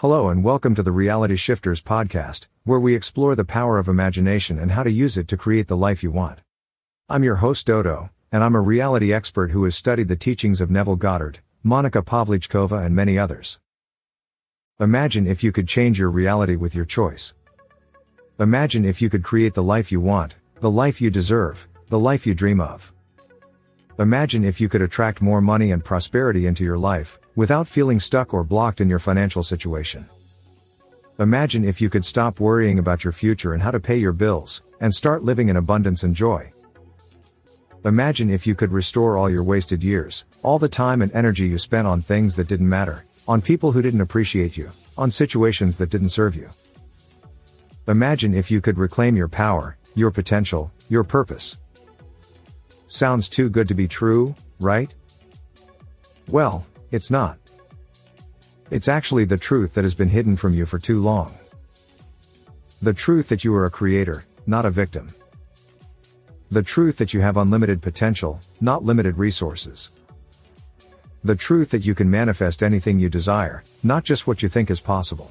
Hello and welcome to the Reality Shifters podcast, where we explore the power of imagination and how to use it to create the life you want. I'm your host Dodo, and I'm a reality expert who has studied the teachings of Neville Goddard, Monica Pavlichkova and many others. Imagine if you could change your reality with your choice. Imagine if you could create the life you want, the life you deserve, the life you dream of. Imagine if you could attract more money and prosperity into your life, without feeling stuck or blocked in your financial situation. Imagine if you could stop worrying about your future and how to pay your bills, and start living in abundance and joy. Imagine if you could restore all your wasted years, all the time and energy you spent on things that didn't matter, on people who didn't appreciate you, on situations that didn't serve you. Imagine if you could reclaim your power, your potential, your purpose. Sounds too good to be true, right? Well, it's not. It's actually the truth that has been hidden from you for too long. The truth that you are a creator, not a victim. The truth that you have unlimited potential, not limited resources. The truth that you can manifest anything you desire, not just what you think is possible.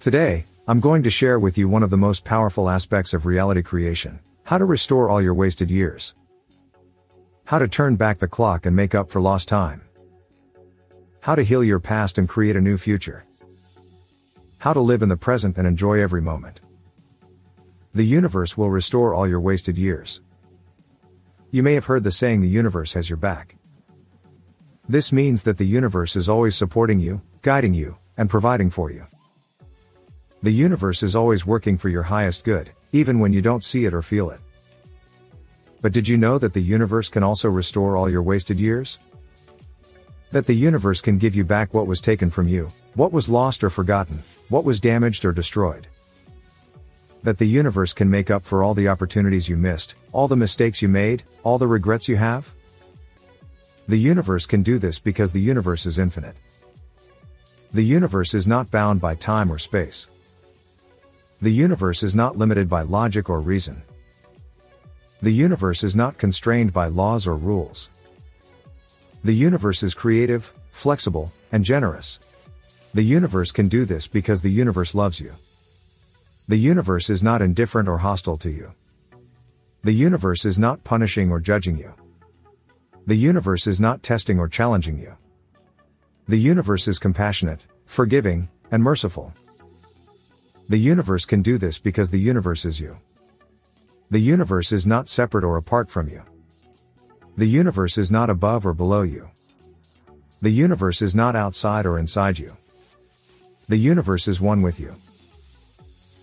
Today, I'm going to share with you one of the most powerful aspects of reality creation. How to restore all your wasted years. How to turn back the clock and make up for lost time. How to heal your past and create a new future. How to live in the present and enjoy every moment. The universe will restore all your wasted years. You may have heard the saying, the universe has your back. This means that the universe is always supporting you, guiding you, and providing for you. The universe is always working for your highest good, even when you don't see it or feel it. But did you know that the universe can also restore all your wasted years? That the universe can give you back what was taken from you, what was lost or forgotten, what was damaged or destroyed. That the universe can make up for all the opportunities you missed, all the mistakes you made, all the regrets you have? The universe can do this because the universe is infinite. The universe is not bound by time or space. The universe is not limited by logic or reason. The universe is not constrained by laws or rules. The universe is creative, flexible, and generous. The universe can do this because the universe loves you. The universe is not indifferent or hostile to you. The universe is not punishing or judging you. The universe is not testing or challenging you. The universe is compassionate, forgiving, and merciful. The universe can do this because the universe is you. The universe is not separate or apart from you. The universe is not above or below you. The universe is not outside or inside you. The universe is one with you.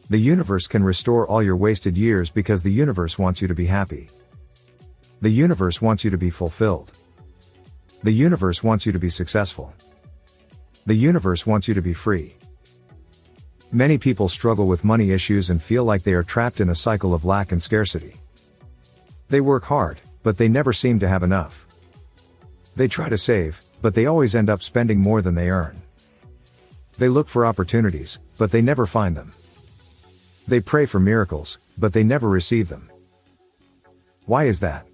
The universe can restore all your wasted years because the universe wants you to be happy. The universe wants you to be fulfilled. The universe wants you to be successful. The universe wants you to be free. Many people struggle with money issues and feel like they are trapped in a cycle of lack and scarcity. They work hard, but they never seem to have enough. They try to save, but they always end up spending more than they earn. They look for opportunities, but they never find them. They pray for miracles, but they never receive them. Why is that?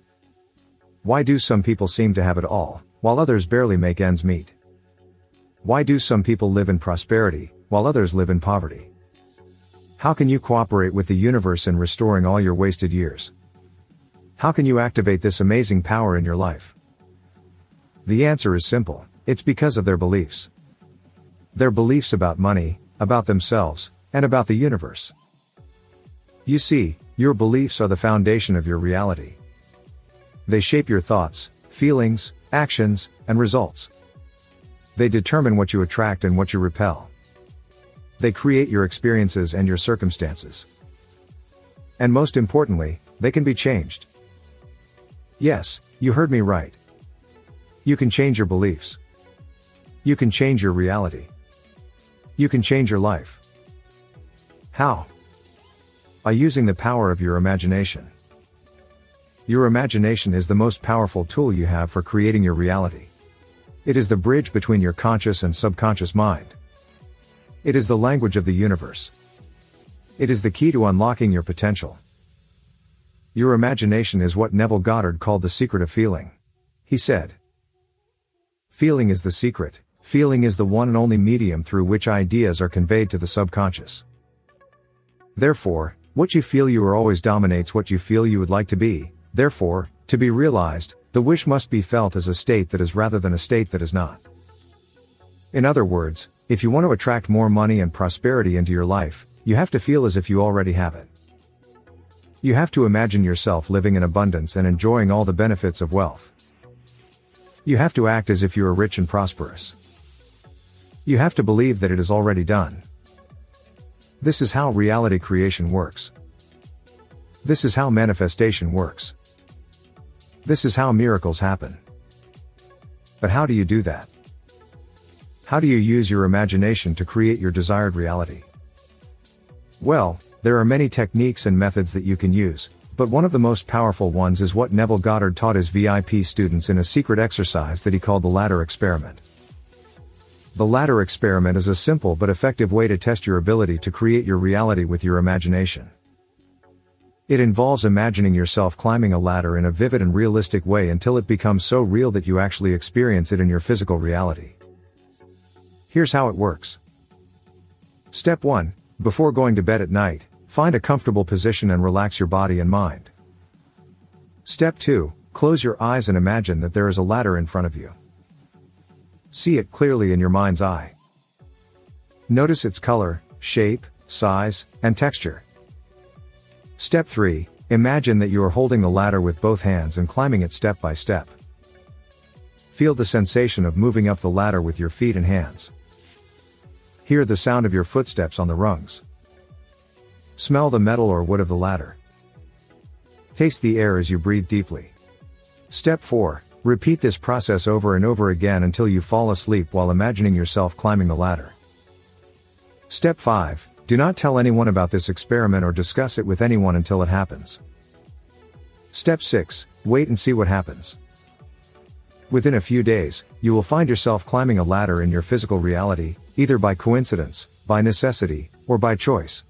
Why do some people seem to have it all, while others barely make ends meet? Why do some people live in prosperity, while others live in poverty? How can you cooperate with the universe in restoring all your wasted years? How can you activate this amazing power in your life? The answer is simple. It's because of their beliefs. Their beliefs about money, about themselves, and about the universe. You see, your beliefs are the foundation of your reality. They shape your thoughts, feelings, actions, and results. They determine what you attract and what you repel. They create your experiences and your circumstances. And most importantly, they can be changed. Yes, you heard me right. You can change your beliefs. You can change your reality. You can change your life. How? By using the power of your imagination. Your imagination is the most powerful tool you have for creating your reality. It is the bridge between your conscious and subconscious mind. It is the language of the universe. It is the key to unlocking your potential. Your imagination is what Neville Goddard called the secret of feeling. He said, "Feeling is the secret, feeling is the one and only medium through which ideas are conveyed to the subconscious. Therefore, what you feel you are always dominates what you feel you would like to be. Therefore, to be realized, the wish must be felt as a state that is rather than a state that is not. In other words, if you want to attract more money and prosperity into your life, you have to feel as if you already have it. You have to imagine yourself living in abundance and enjoying all the benefits of wealth. You have to act as if you are rich and prosperous. You have to believe that it is already done. This is how reality creation works. This is how manifestation works. This is how miracles happen. But how do you do that? How do you use your imagination to create your desired reality? Well, there are many techniques and methods that you can use, but one of the most powerful ones is what Neville Goddard taught his VIP students in a secret exercise that he called the ladder experiment. The ladder experiment is a simple but effective way to test your ability to create your reality with your imagination. It involves imagining yourself climbing a ladder in a vivid and realistic way until it becomes so real that you actually experience it in your physical reality. Here's how it works. Step 1. Before going to bed at night, find a comfortable position and relax your body and mind. Step 2. Close your eyes and imagine that there is a ladder in front of you. See it clearly in your mind's eye. Notice its color, shape, size, and texture. Step 3. Imagine that you are holding the ladder with both hands and climbing it step by step. Feel the sensation of moving up the ladder with your feet and hands. Hear the sound of your footsteps on the rungs. Smell the metal or wood of the ladder. Taste the air as you breathe deeply. Step 4. Repeat this process over and over again until you fall asleep while imagining yourself climbing the ladder. Step 5. Do not tell anyone about this experiment or discuss it with anyone until it happens. Step 6. Wait and see what happens. Within a few days, you will find yourself climbing a ladder in your physical reality, either by coincidence, by necessity, or by choice.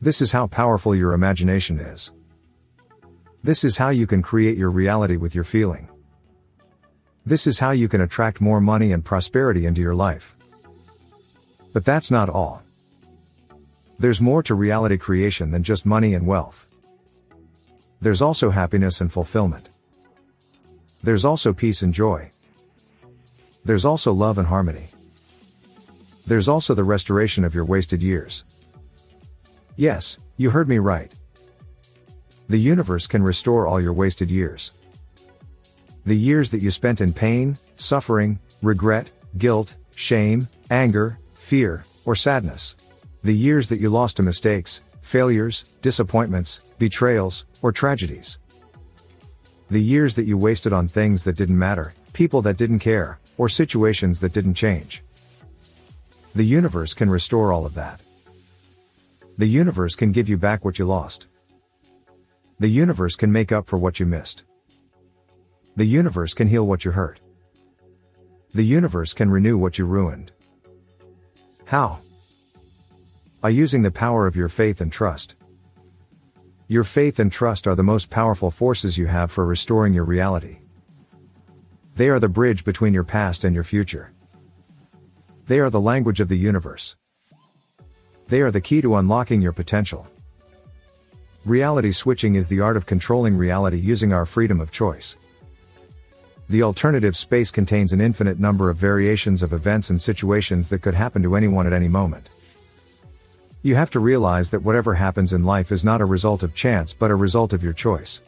This is how powerful your imagination is. This is how you can create your reality with your feeling. This is how you can attract more money and prosperity into your life. But that's not all. There's more to reality creation than just money and wealth. There's also happiness and fulfillment. There's also peace and joy. There's also love and harmony. There's also the restoration of your wasted years. Yes, you heard me right. The universe can restore all your wasted years. The years that you spent in pain, suffering, regret, guilt, shame, anger, fear, or sadness. The years that you lost to mistakes, failures, disappointments, betrayals, or tragedies. The years that you wasted on things that didn't matter, people that didn't care, or situations that didn't change. The universe can restore all of that. The universe can give you back what you lost. The universe can make up for what you missed. The universe can heal what you hurt. The universe can renew what you ruined. How? By using the power of your faith and trust. Your faith and trust are the most powerful forces you have for restoring your reality. They are the bridge between your past and your future. They are the language of the universe. They are the key to unlocking your potential. Reality switching is the art of controlling reality using our freedom of choice. The alternative space contains an infinite number of variations of events and situations that could happen to anyone at any moment. You have to realize that whatever happens in life is not a result of chance but a result of your choice.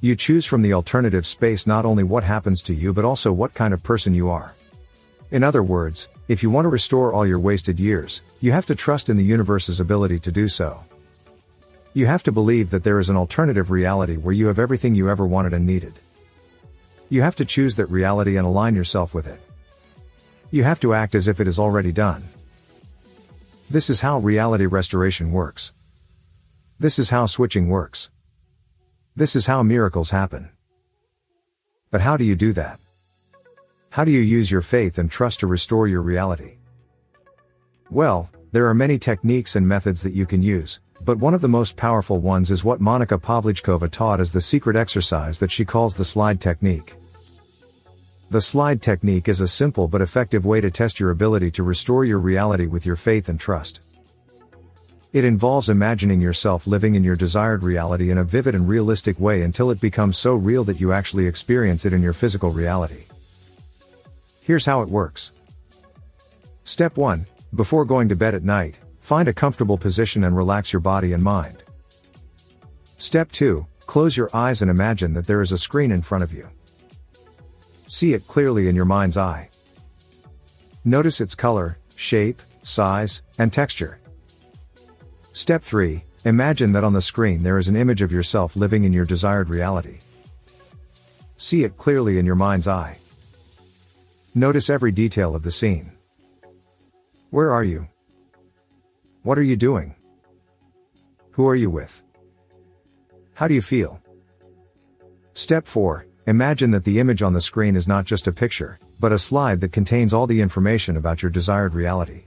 You choose from the alternative space not only what happens to you but also what kind of person you are. In other words, if you want to restore all your wasted years, you have to trust in the universe's ability to do so. You have to believe that there is an alternative reality where you have everything you ever wanted and needed. You have to choose that reality and align yourself with it. You have to act as if it is already done. This is how reality restoration works. This is how switching works. This is how miracles happen. But how do you do that? How do you use your faith and trust to restore your reality? Well, there are many techniques and methods that you can use, but one of the most powerful ones is what Monica Pavlichkova taught as the secret exercise that she calls the slide technique. The slide technique is a simple but effective way to test your ability to restore your reality with your faith and trust. It involves imagining yourself living in your desired reality in a vivid and realistic way until it becomes so real that you actually experience it in your physical reality. Here's how it works. Step 1. Before going to bed at night, find a comfortable position and relax your body and mind. Step 2. Close your eyes and imagine that there is a screen in front of you. See it clearly in your mind's eye. Notice its color, shape, size, and texture. Step 3. Imagine that on the screen there is an image of yourself living in your desired reality. See it clearly in your mind's eye. Notice every detail of the scene. Where are you? What are you doing? Who are you with? How do you feel? Step 4. Imagine that the image on the screen is not just a picture, but a slide that contains all the information about your desired reality.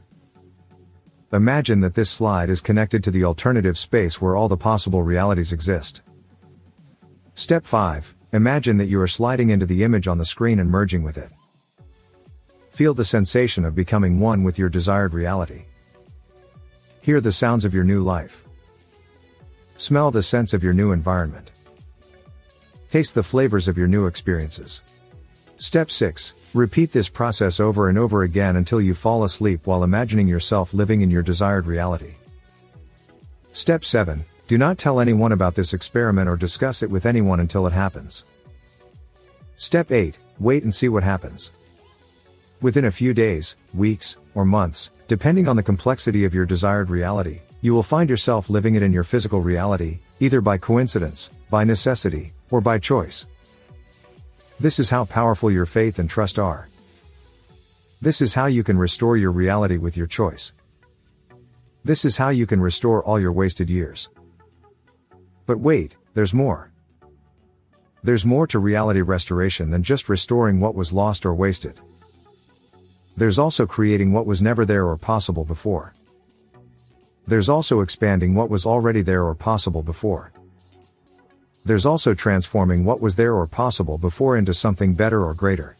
Imagine that this slide is connected to the alternative space where all the possible realities exist. Step 5. Imagine that you are sliding into the image on the screen and merging with it. Feel the sensation of becoming one with your desired reality. Hear the sounds of your new life. Smell the scents of your new environment. Taste the flavors of your new experiences. Step 6. Repeat this process over and over again until you fall asleep while imagining yourself living in your desired reality. Step 7. Do not tell anyone about this experiment or discuss it with anyone until it happens. Step 8. Wait and see what happens. Within a few days, weeks, or months, depending on the complexity of your desired reality, you will find yourself living it in your physical reality, either by coincidence, by necessity, or by choice. This is how powerful your faith and trust are. This is how you can restore your reality with your choice. This is how you can restore all your wasted years. But wait, there's more. There's more to reality restoration than just restoring what was lost or wasted. There's also creating what was never there or possible before. There's also expanding what was already there or possible before. There's also transforming what was there or possible before into something better or greater.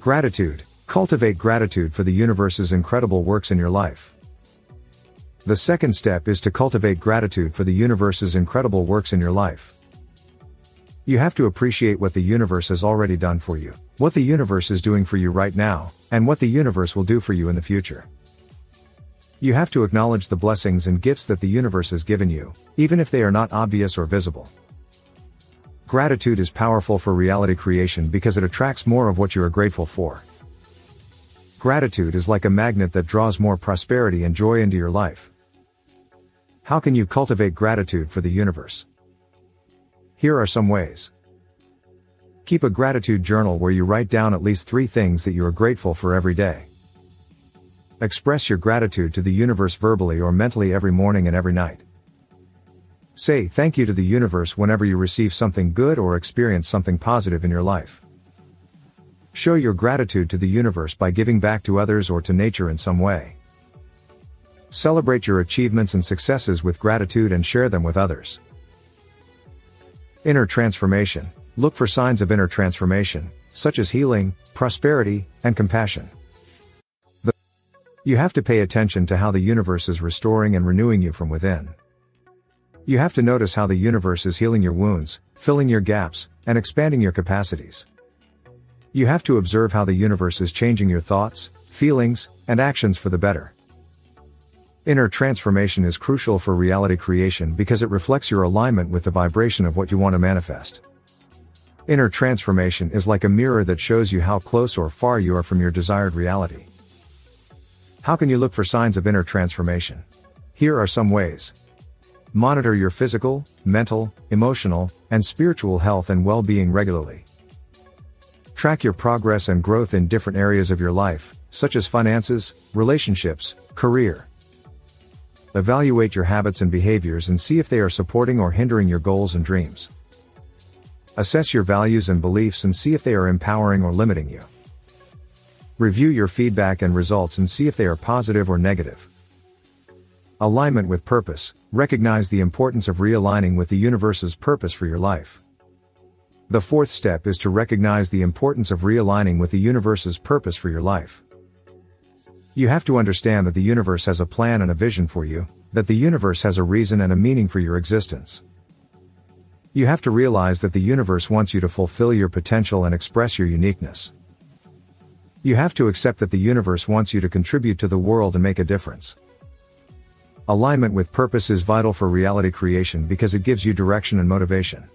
Gratitude. Cultivate gratitude for the universe's incredible works in your life. The second step is to cultivate gratitude for the universe's incredible works in your life. You have to appreciate what the universe has already done for you, what the universe is doing for you right now, and what the universe will do for you in the future. You have to acknowledge the blessings and gifts that the universe has given you, even if they are not obvious or visible. Gratitude is powerful for reality creation because it attracts more of what you are grateful for. Gratitude is like a magnet that draws more prosperity and joy into your life. How can you cultivate gratitude for the universe? Here are some ways. Keep a gratitude journal where you write down at least 3 things that you are grateful for every day. Express your gratitude to the universe verbally or mentally every morning and every night. Say thank you to the universe whenever you receive something good or experience something positive in your life. Show your gratitude to the universe by giving back to others or to nature in some way. Celebrate your achievements and successes with gratitude and share them with others. Inner transformation. Look for signs of inner transformation, such as healing, prosperity, and compassion. You have to pay attention to how the universe is restoring and renewing you from within. You have to notice how the universe is healing your wounds, filling your gaps, and expanding your capacities. You have to observe how the universe is changing your thoughts, feelings, and actions for the better. Inner transformation is crucial for reality creation because it reflects your alignment with the vibration of what you want to manifest. Inner transformation is like a mirror that shows you how close or far you are from your desired reality. How can you look for signs of inner transformation? Here are some ways. Monitor your physical, mental, emotional, and spiritual health and well-being regularly. Track your progress and growth in different areas of your life, such as finances, relationships, career. Evaluate your habits and behaviors and see if they are supporting or hindering your goals and dreams. Assess your values and beliefs and see if they are empowering or limiting you. Review your feedback and results and see if they are positive or negative. Alignment with purpose. Recognize the importance of realigning with the universe's purpose for your life. The fourth step is to recognize the importance of realigning with the universe's purpose for your life. You have to understand that the universe has a plan and a vision for you, that the universe has a reason and a meaning for your existence. You have to realize that the universe wants you to fulfill your potential and express your uniqueness. You have to accept that the universe wants you to contribute to the world and make a difference. Alignment with purpose is vital for reality creation because it gives you direction and motivation.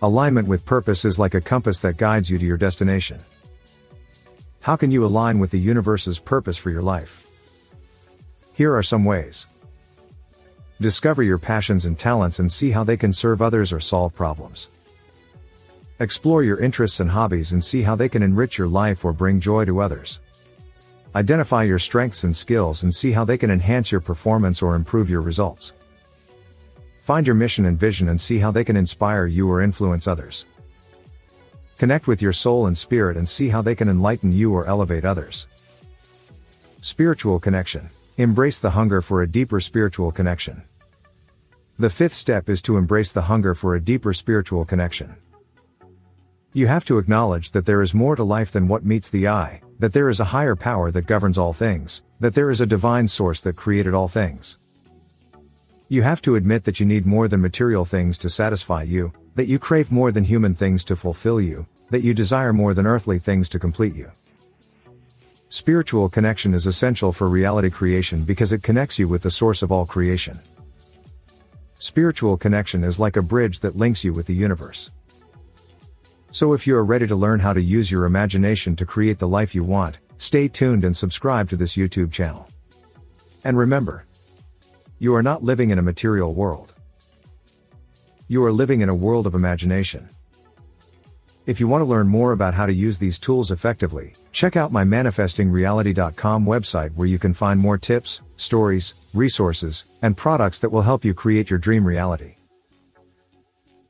Alignment with purpose is like a compass that guides you to your destination. How can you align with the universe's purpose for your life? Here are some ways. Discover your passions and talents and see how they can serve others or solve problems. Explore your interests and hobbies and see how they can enrich your life or bring joy to others. Identify your strengths and skills and see how they can enhance your performance or improve your results. Find your mission and vision and see how they can inspire you or influence others. Connect with your soul and spirit and see how they can enlighten you or elevate others. Spiritual connection. Embrace the hunger for a deeper spiritual connection. The fifth step is to embrace the hunger for a deeper spiritual connection. You have to acknowledge that there is more to life than what meets the eye, that there is a higher power that governs all things, that there is a divine source that created all things. You have to admit that you need more than material things to satisfy you, that you crave more than human things to fulfill you, that you desire more than earthly things to complete you. Spiritual connection is essential for reality creation because it connects you with the source of all creation. Spiritual connection is like a bridge that links you with the universe. So if you are ready to learn how to use your imagination to create the life you want, stay tuned and subscribe to this YouTube channel. And remember, you are not living in a material world. You are living in a world of imagination. If you want to learn more about how to use these tools effectively, check out my manifestingreality.com website where you can find more tips, stories, resources, and products that will help you create your dream reality.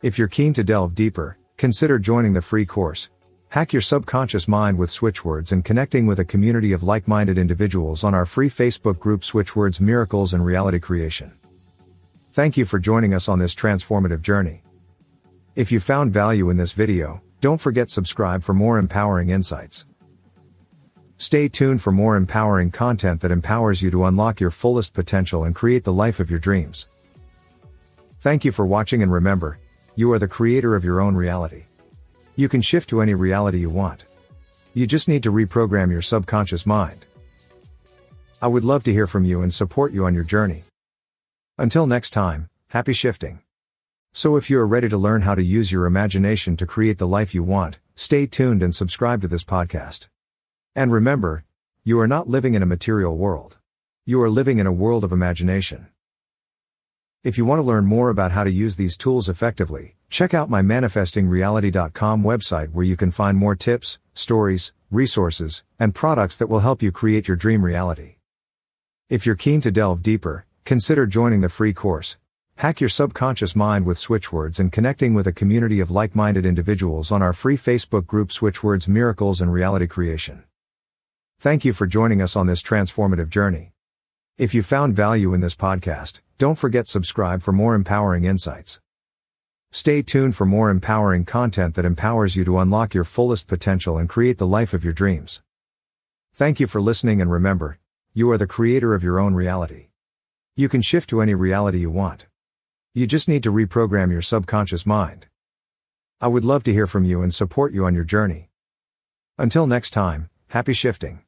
If you're keen to delve deeper, consider joining the free course, Hack Your Subconscious Mind with Switchwords, and connecting with a community of like-minded individuals on our free Facebook group Switchwords Miracles and Reality Creation. Thank you for joining us on this transformative journey. If you found value in this video, don't forget to subscribe for more empowering insights. Stay tuned for more empowering content that empowers you to unlock your fullest potential and create the life of your dreams. Thank you for watching, and remember, you are the creator of your own reality. You can shift to any reality you want. You just need to reprogram your subconscious mind. I would love to hear from you and support you on your journey. Until next time, happy shifting. So if you are ready to learn how to use your imagination to create the life you want, stay tuned and subscribe to this podcast. And remember, you are not living in a material world. You are living in a world of imagination. If you want to learn more about how to use these tools effectively, check out my manifestingreality.com website where you can find more tips, stories, resources, and products that will help you create your dream reality. If you're keen to delve deeper, consider joining the free course, Hack Your Subconscious Mind with Switchwords, and connecting with a community of like-minded individuals on our free Facebook group Switchwords Miracles and Reality Creation. Thank you for joining us on this transformative journey. If you found value in this podcast, don't forget to subscribe for more empowering insights. Stay tuned for more empowering content that empowers you to unlock your fullest potential and create the life of your dreams. Thank you for listening, and remember, you are the creator of your own reality. You can shift to any reality you want. You just need to reprogram your subconscious mind. I would love to hear from you and support you on your journey. Until next time, happy shifting.